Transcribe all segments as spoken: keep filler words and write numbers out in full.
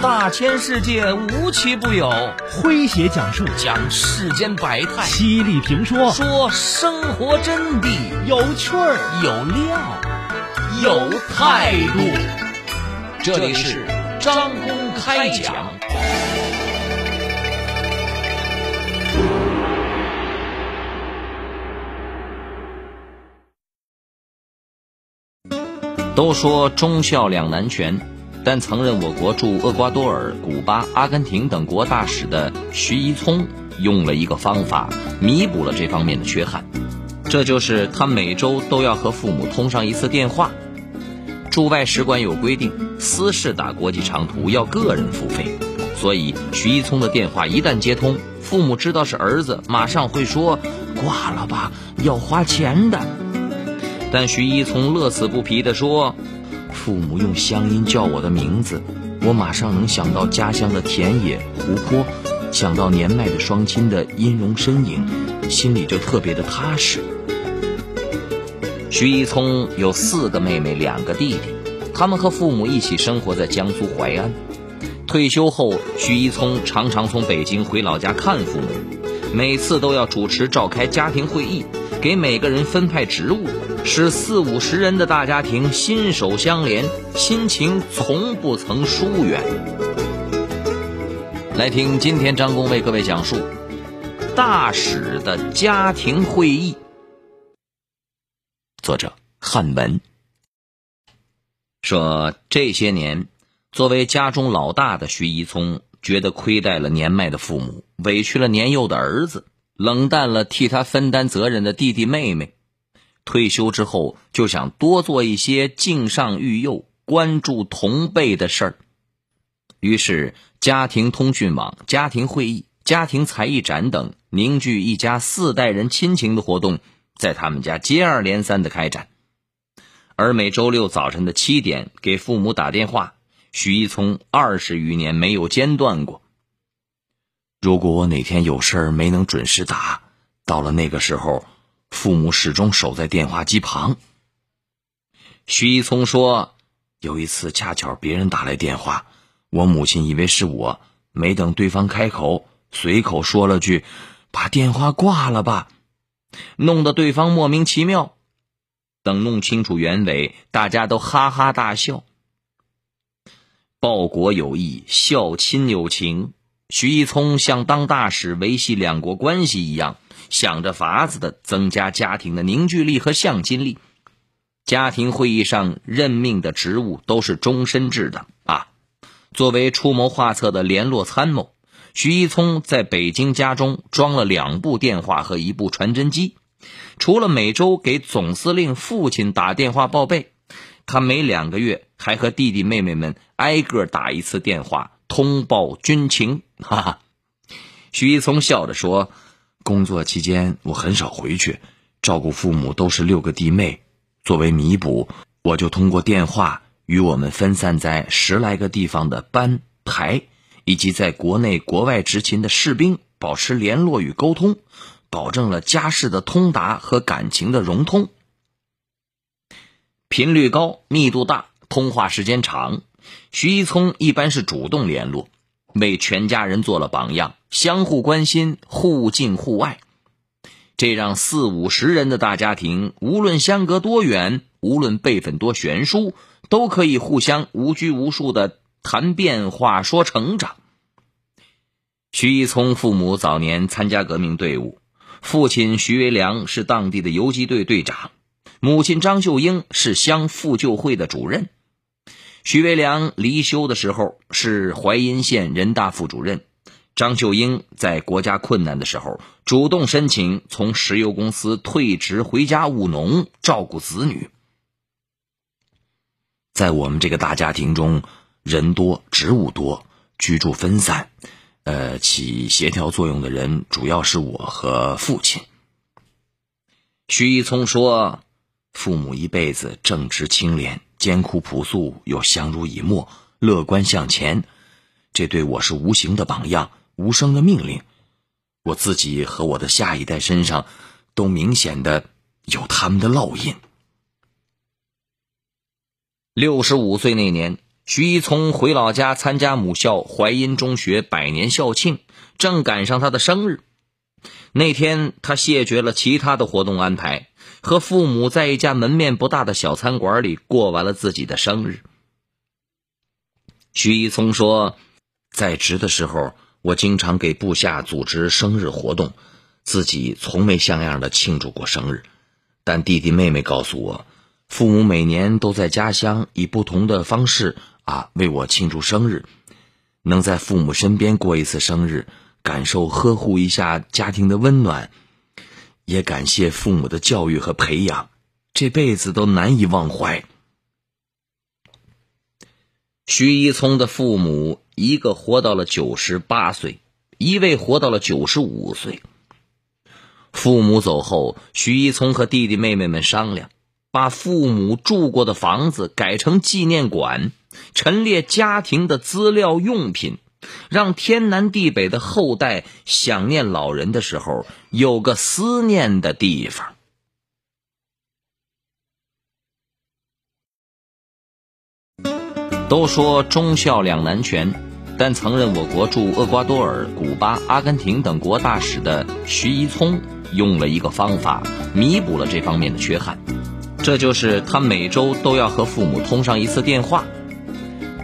大千世界无奇不有，诙谐讲述讲世间百态，犀利评说说生活真谛，有趣儿有料有态度。这里是张公开讲。都说忠孝两难全，但曾任我国驻厄瓜多尔、古巴、阿根廷等国大使的徐一聪用了一个方法，弥补了这方面的缺憾。这就是他每周都要和父母通上一次电话。驻外使馆有规定，私事打国际长途要个人付费，所以徐一聪的电话一旦接通，父母知道是儿子，马上会说：“挂了吧，要花钱的。”但徐一聪乐此不疲地说，父母用乡音叫我的名字，我马上能想到家乡的田野湖泊，想到年迈的双亲的音容身影，心里就特别的踏实。徐一聪有四个妹妹，两个弟弟，他们和父母一起生活在江苏淮安。退休后，徐一聪常常从北京回老家看父母，每次都要主持召开家庭会议，给每个人分派职务，使四五十人的大家庭心手相连，心情从不曾疏远。来听今天张公为各位讲述大使的家庭会议，作者汉文。说这些年，作为家中老大的徐一聪觉得亏待了年迈的父母，委屈了年幼的儿子，冷淡了替他分担责任的弟弟妹妹。退休之后就想多做一些敬上育幼、关注同辈的事儿，于是家庭通讯网、家庭会议、家庭才艺展等凝聚一家四代人亲情的活动在他们家接二连三的开展。而每周六早晨的七点给父母打电话，徐一聪二十余年没有间断过。如果我哪天有事儿没能准时打，到了那个时候，父母始终守在电话机旁。徐一聪说，有一次恰巧别人打来电话，我母亲以为是我，没等对方开口，随口说了句：“把电话挂了吧。”弄得对方莫名其妙。等弄清楚原委，大家都哈哈大笑。报国有义，孝亲有情，徐一聪像当大使维系两国关系一样，想着法子的增加家庭的凝聚力和向心力。家庭会议上任命的职务都是终身制的啊。作为出谋划策的联络参谋，徐一聪在北京家中装了两部电话和一部传真机。除了每周给总司令父亲打电话报备，他每两个月还和弟弟妹妹们挨个打一次电话，通报军情。哈哈，徐一聪笑着说，工作期间我很少回去，照顾父母都是六个弟妹，作为弥补，我就通过电话与我们分散在十来个地方的班排以及在国内国外执勤的士兵保持联络与沟通，保证了家事的通达和感情的融通。频率高，密度大，通话时间长，徐一聪一般是主动联络，为全家人做了榜样，相互关心，互敬互爱，这让四五十人的大家庭，无论相隔多远，无论辈分多悬殊，都可以互相无拘无束地谈变化，说成长。徐一聪父母早年参加革命队伍，父亲徐维良是当地的游击队队长，母亲张秀英是乡妇救会的主任。徐维良离休的时候是淮阴县人大副主任，张秀英在国家困难的时候主动申请从石油公司退职回家务农，照顾子女。在我们这个大家庭中，人多职务多，居住分散，呃，起协调作用的人主要是我和父亲。徐一聪说，父母一辈子正直清廉，艰苦朴素又相濡以沫，乐观向前，这对我是无形的榜样，无声的命令，我自己和我的下一代身上都明显的有他们的烙印。六十五岁那年，徐一聪回老家参加母校淮阴中学百年校庆，正赶上他的生日。那天他谢绝了其他的活动安排，和父母在一家门面不大的小餐馆里过完了自己的生日。徐一聪说，在职的时候我经常给部下组织生日活动，自己从没像样的庆祝过生日，但弟弟妹妹告诉我，父母每年都在家乡以不同的方式啊为我庆祝生日，能在父母身边过一次生日，感受呵护一下家庭的温暖，也感谢父母的教育和培养，这辈子都难以忘怀。徐一聪的父母，一个活到了九十八岁，一位活到了九十五岁。父母走后，徐一聪和弟弟妹妹们商量，把父母住过的房子改成纪念馆，陈列家庭的资料用品，让天南地北的后代想念老人的时候有个思念的地方。都说忠孝两难全，但曾任我国驻厄瓜多尔、古巴、阿根廷等国大使的徐一聪用了一个方法弥补了这方面的缺憾，这就是他每周都要和父母通上一次电话。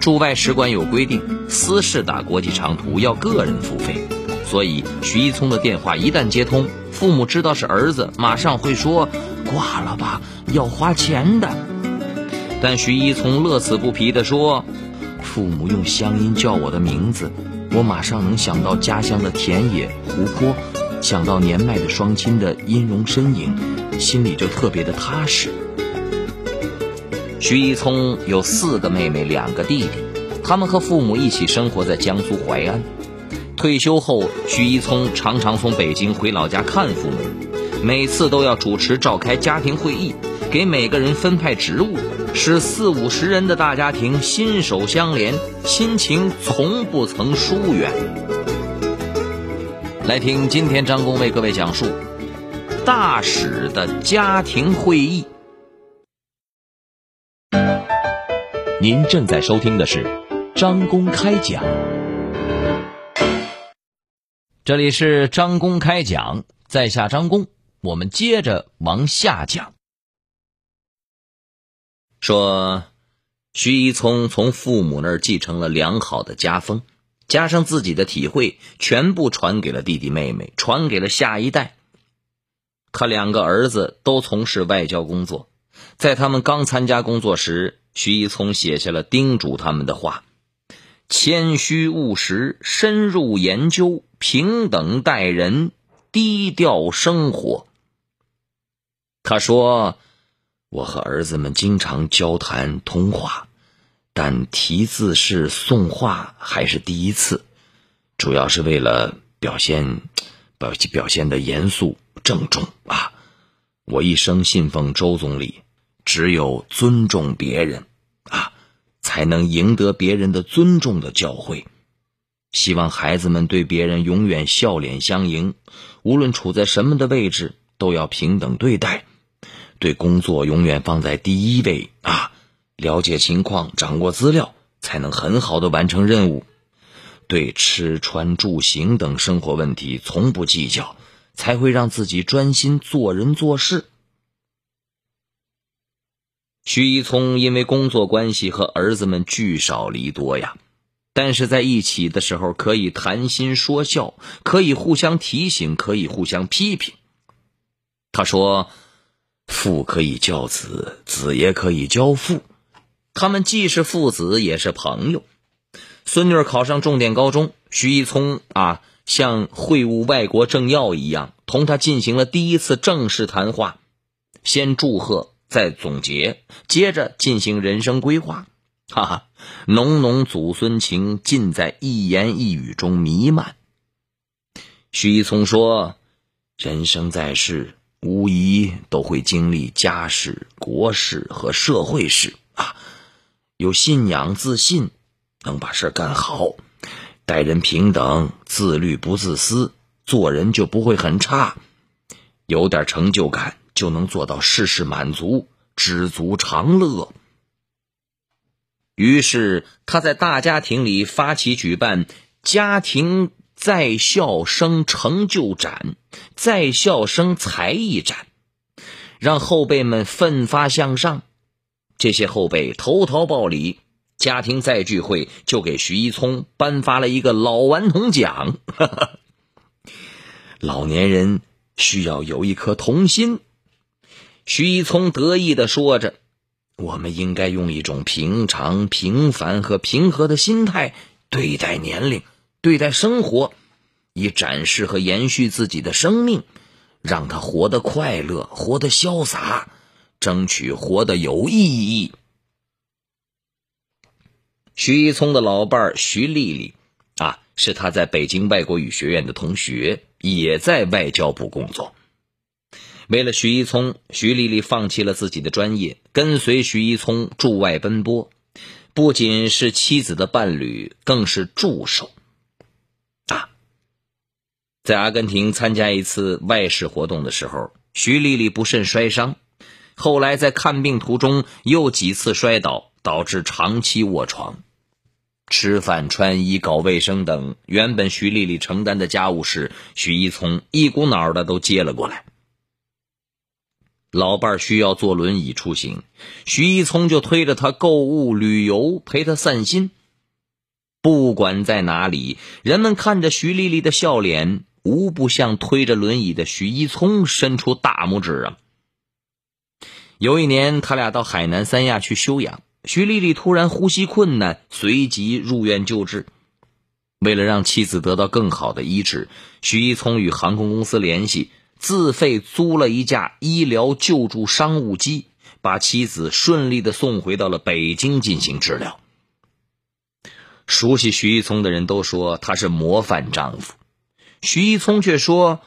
驻外使馆有规定，私事打国际长途要个人付费，所以徐一聪的电话一旦接通，父母知道是儿子马上会说，挂了吧，要花钱的。但徐一聪乐此不疲地说，父母用乡音叫我的名字，我马上能想到家乡的田野湖泊，想到年迈的双亲的音容身影，心里就特别的踏实。徐一聪有四个妹妹，两个弟弟，他们和父母一起生活在江苏淮安。退休后，徐一聪常常从北京回老家看父母，每次都要主持召开家庭会议，给每个人分派职务，使四五十人的大家庭心手相连，心情从不曾疏远。来听今天张工为各位讲述大使的家庭会议。您正在收听的是张工开讲，这里是张工开讲，在下张工，我们接着往下讲。说徐一聪从父母那儿继承了良好的家风，加上自己的体会，全部传给了弟弟妹妹，传给了下一代。他两个儿子都从事外交工作，在他们刚参加工作时，徐一聪写下了叮嘱他们的话：谦虚务实，深入研究，平等待人，低调生活。他说，我和儿子们经常交谈通话，但题字式送话还是第一次，主要是为了表现表表现的严肃郑重啊！我一生信奉周总理，只有尊重别人啊，才能赢得别人的尊重的教诲。希望孩子们对别人永远笑脸相迎，无论处在什么的位置，都要平等对待。对工作永远放在第一位啊！了解情况，掌握资料，才能很好的完成任务。对吃穿住行等生活问题从不计较，才会让自己专心做人做事。徐一聪因为工作关系和儿子们聚少离多呀，但是在一起的时候可以谈心说笑，可以互相提醒，可以互相批评。他说，父可以教子，子也可以教父，他们既是父子也是朋友。孙女考上重点高中，徐一聪啊，像会晤外国政要一样，同他进行了第一次正式谈话，先祝贺，再总结，接着进行人生规划。哈哈，浓浓祖孙情尽在一言一语中弥漫。徐一聪说，人生在世，无疑都会经历家事、国事和社会事啊！有信仰、自信，能把事干好；待人平等、自律、不自私，做人就不会很差；有点成就感，就能做到事事满足，知足常乐。于是他在大家庭里发起举办家庭在校生成就展、在校生才艺展，让后辈们奋发向上。这些后辈投桃报李，家庭再聚会就给徐一聪颁发了一个老顽童奖。老年人需要有一颗童心。徐一聪得意地说着，我们应该用一种平常、平凡和平和的心态对待年龄，对待生活，以展示和延续自己的生命，让他活得快乐，活得潇洒，争取活得有意义。徐一聪的老伴徐丽丽啊，是他在北京外国语学院的同学，也在外交部工作。为了徐一聪，徐丽丽放弃了自己的专业，跟随徐一聪驻外奔波，不仅是妻子的伴侣，更是助手啊。在阿根廷参加一次外事活动的时候，徐丽丽不慎摔伤，后来在看病途中又几次摔倒，导致长期卧床。吃饭、穿衣、搞卫生等原本徐丽丽承担的家务事，徐一聪一股脑的都接了过来。老伴需要坐轮椅出行，徐一聪就推着他购物、旅游，陪他散心。不管在哪里，人们看着徐丽丽的笑脸，无不向推着轮椅的徐一聪伸出大拇指啊。有一年，他俩到海南三亚去休养，徐丽丽突然呼吸困难，随即入院救治。为了让妻子得到更好的医治，徐一聪与航空公司联系，自费租了一架医疗救助商务机，把妻子顺利地送回到了北京进行治疗。熟悉徐一聪的人都说他是模范丈夫，徐一聪却说，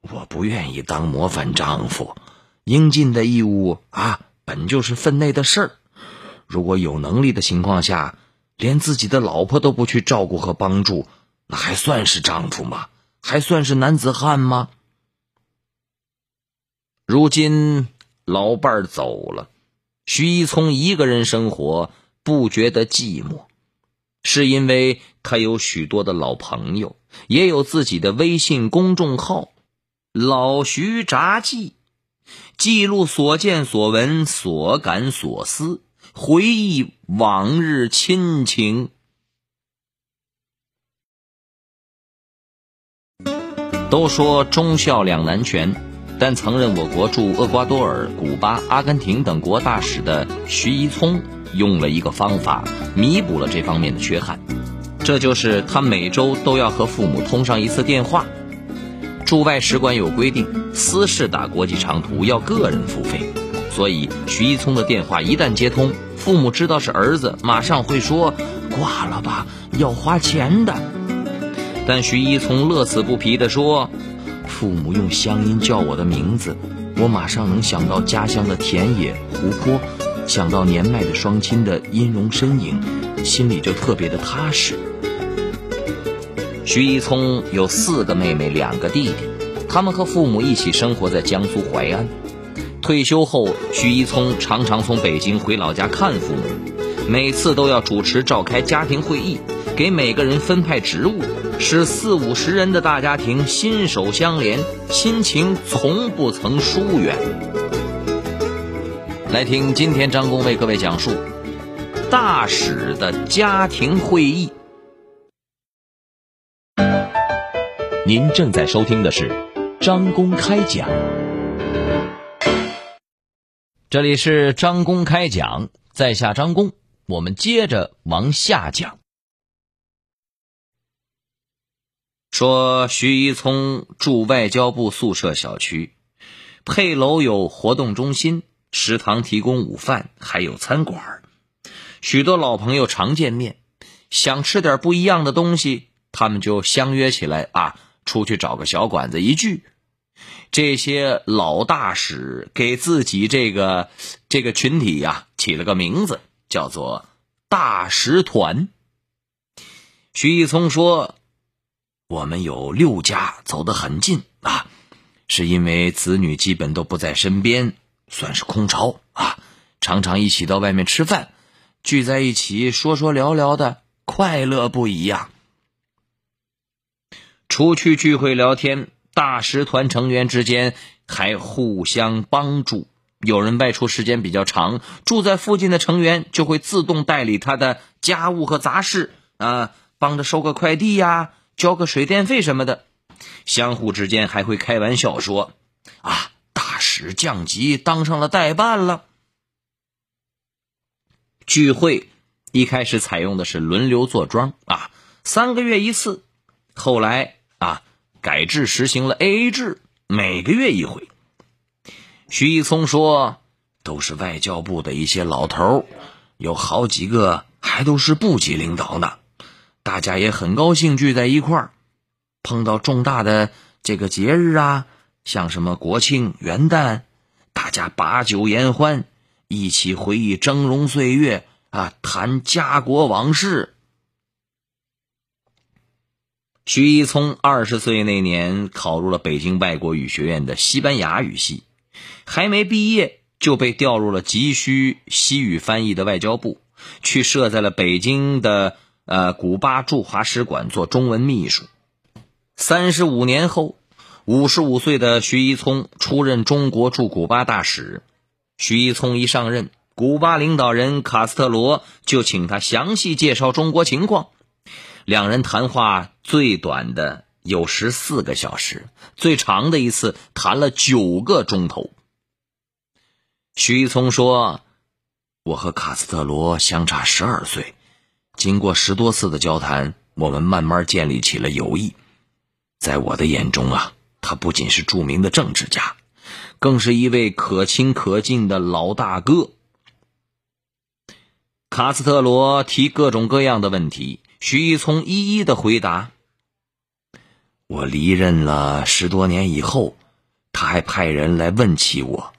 我不愿意当模范丈夫，应尽的义务啊，本就是分内的事儿。如果有能力的情况下，连自己的老婆都不去照顾和帮助，那还算是丈夫吗？还算是男子汉吗？如今老伴走了，徐一聪一个人生活不觉得寂寞，是因为他有许多的老朋友，也有自己的微信公众号老徐札记，记录所见所闻所感所思，回忆往日亲情。都说忠孝两难全，但曾任我国驻厄瓜多尔、古巴、阿根廷等国大使的徐一聪用了一个方法弥补了这方面的缺憾，这就是他每周都要和父母通上一次电话。驻外使馆有规定，私事打国际长途要个人付费，所以徐一聪的电话一旦接通，父母知道是儿子，马上会说，挂了吧，要花钱的。但徐一聪乐此不疲地说，父母用乡音叫我的名字，我马上能想到家乡的田野湖泊，想到年迈的双亲的音容身影，心里就特别的踏实。徐一聪有四个妹妹，两个弟弟，他们和父母一起生活在江苏淮安。退休后，徐一聪常常从北京回老家看父母，每次都要主持召开家庭会议，给每个人分派职务，使四五十人的大家庭心手相连，心情从不曾疏远。来听今天张工为各位讲述大使的家庭会议。您正在收听的是张工开讲，这里是张工开讲，在下张工，我们接着往下讲。说徐一聪住外交部宿舍小区，配楼有活动中心，食堂提供午饭，还有餐馆。许多老朋友常见面，想吃点不一样的东西，他们就相约起来啊，出去找个小馆子一聚。这些老大使给自己这个这个群体啊，起了个名字，叫做大使团。徐一聪说，我们有六家走得很近啊，是因为子女基本都不在身边，算是空巢啊，常常一起到外面吃饭，聚在一起说说聊聊的快乐不一样。除去聚会聊天，大使团成员之间还互相帮助，有人外出时间比较长，住在附近的成员就会自动代理他的家务和杂事啊，帮着收个快递呀、交个水电费什么的。相互之间还会开玩笑说啊，大使降级当上了代办了。聚会一开始采用的是轮流坐庄啊，三个月一次，后来啊改制实行了 A A 制，每个月一回。徐一聪说，都是外交部的一些老头，有好几个还都是部级领导呢，大家也很高兴聚在一块儿。碰到重大的这个节日啊，像什么国庆、元旦，大家把酒言欢，一起回忆峥嵘岁月啊，谈家国往事。徐一聪二十岁那年考入了北京外国语学院的西班牙语系，还没毕业就被调入了急需西语翻译的外交部，去设在了北京的呃古巴驻华使馆做中文秘书。三十五年后，五十五岁的徐一聪出任中国驻古巴大使。徐一聪一上任，古巴领导人卡斯特罗就请他详细介绍中国情况。两人谈话最短的有十四个小时，最长的一次谈了九个钟头。徐一聪说，我和卡斯特罗相差十二岁，经过十多次的交谈，我们慢慢建立起了友谊。在我的眼中啊，他不仅是著名的政治家，更是一位可亲可敬的老大哥。卡斯特罗提各种各样的问题，徐一聪一一的回答。我离任了十多年以后，他还派人来问起我，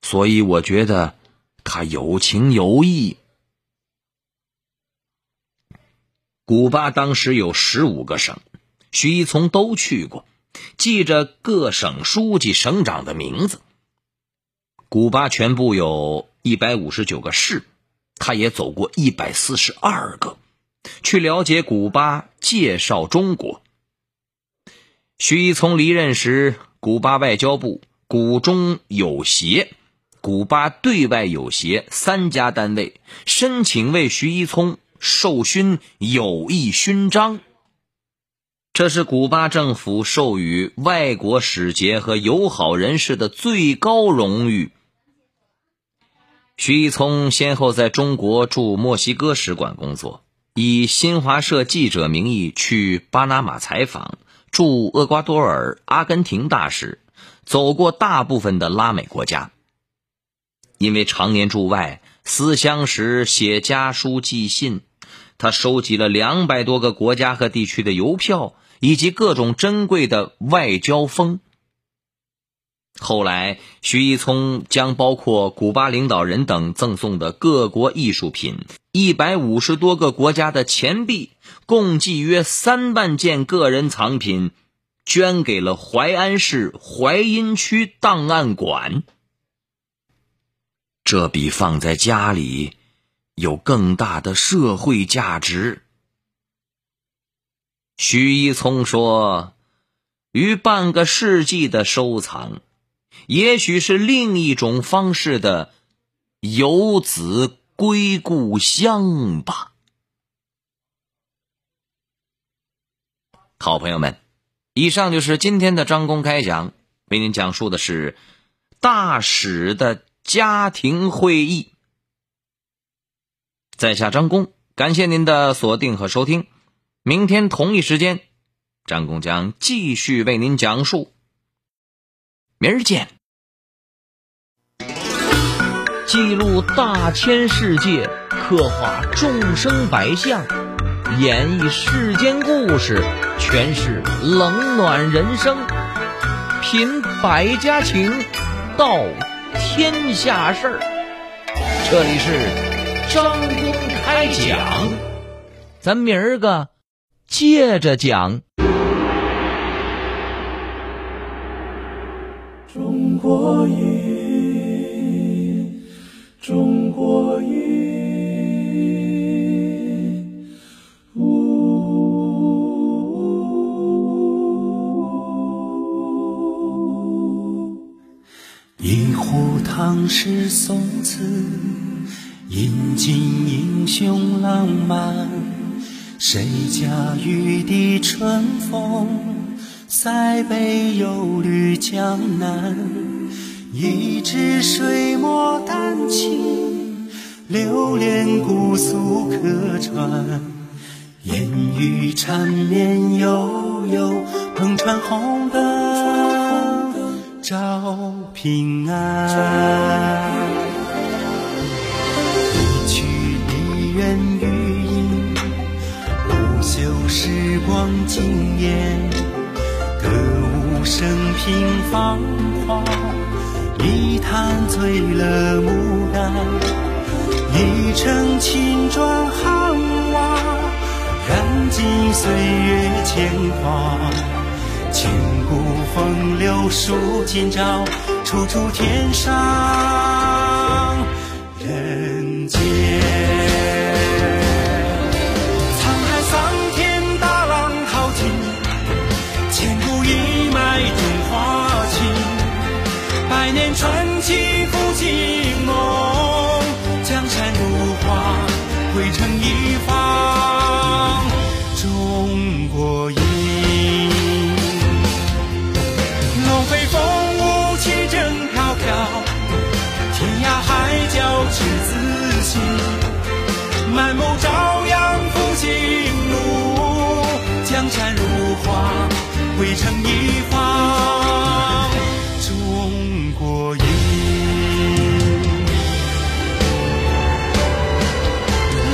所以我觉得他有情有义。古巴当时有十五个省，徐一聪都去过，记着各省书记省长的名字。古巴全部有一百五十九个市，他也走过一百四十二个，去了解古巴，介绍中国。徐一聪离任时，古巴外交部、古中友协、古巴对外友协三家单位申请为徐一聪授勋友谊勋章，这是古巴政府授予外国使节和友好人士的最高荣誉。徐一聪先后在中国驻墨西哥使馆工作，以新华社记者名义去巴拿马采访，驻厄瓜多尔、阿根廷大使，走过大部分的拉美国家。因为常年驻外，思乡时写家书寄信，他收集了两百多个国家和地区的邮票，以及各种珍贵的外交风。后来，徐一聪将包括古巴领导人等赠送的各国艺术品、一百五十多个国家的钱币，共计约三万件个人藏品，捐给了淮安市淮阴区档案馆。这比放在家里有更大的社会价值。徐一聪说，于半个世纪的收藏，也许是另一种方式的游子归故乡吧。好朋友们，以上就是今天的张公开讲，为您讲述的是大使的家庭会议。在下张公，感谢您的锁定和收听，明天同一时间，张公将继续为您讲述。明儿见。记录大千世界，刻画众生百相，演绎世间故事，诠释冷暖人生，品百家情，道天下事。这里是张公开讲，咱明儿个接着讲。中国韵，中国韵。唐诗宋词，饮尽英雄浪漫。谁家玉笛春风，塞北有绿江南。一支水墨丹青，流连姑苏客船。烟雨缠绵悠悠，篷船红灯照平安。一曲梨园余音，不朽时光惊艳。歌舞升平芳华，一坛醉了牡丹。一城青砖汉瓦，燃尽岁月铅华。千古风流数今朝，处处天上人间。沧海桑田大浪淘尽，千古一脉中华情。百年传奇复兴梦，江山如画汇成一方中国印。赤子心，满目朝阳复兴路，江山如画汇成一方中国印。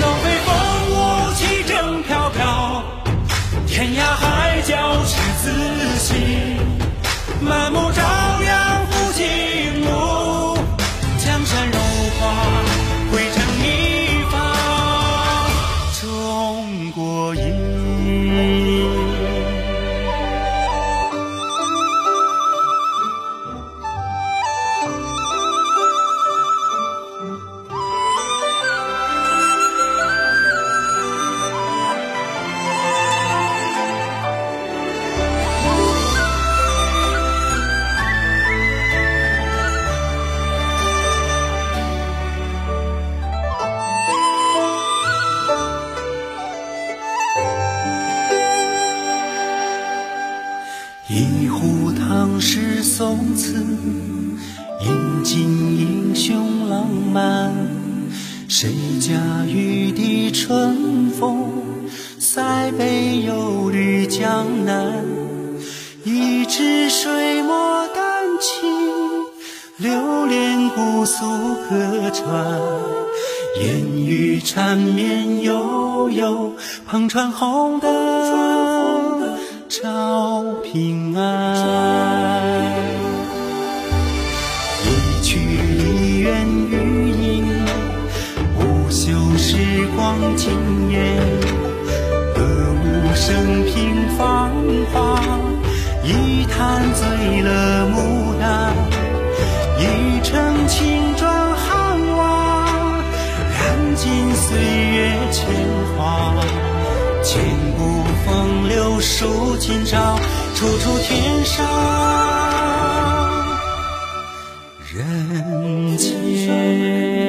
龙飞凤舞旗正飘飘，天涯海角赤子心，满目朝阳复兴路，江山如汇成一方中国印。一壶唐诗宋词，饮尽英雄浪漫。谁家玉笛春风，塞北有绿江南。一支水墨丹青，流连姑苏客船。烟雨缠绵悠悠，篷船红灯照平安。一曲梨园余音，不朽时光惊艳。歌舞升平芳华，一坛醉了牡丹。一城青砖汉瓦，燃尽岁月铅华。千古风流数今朝，处处天上人间。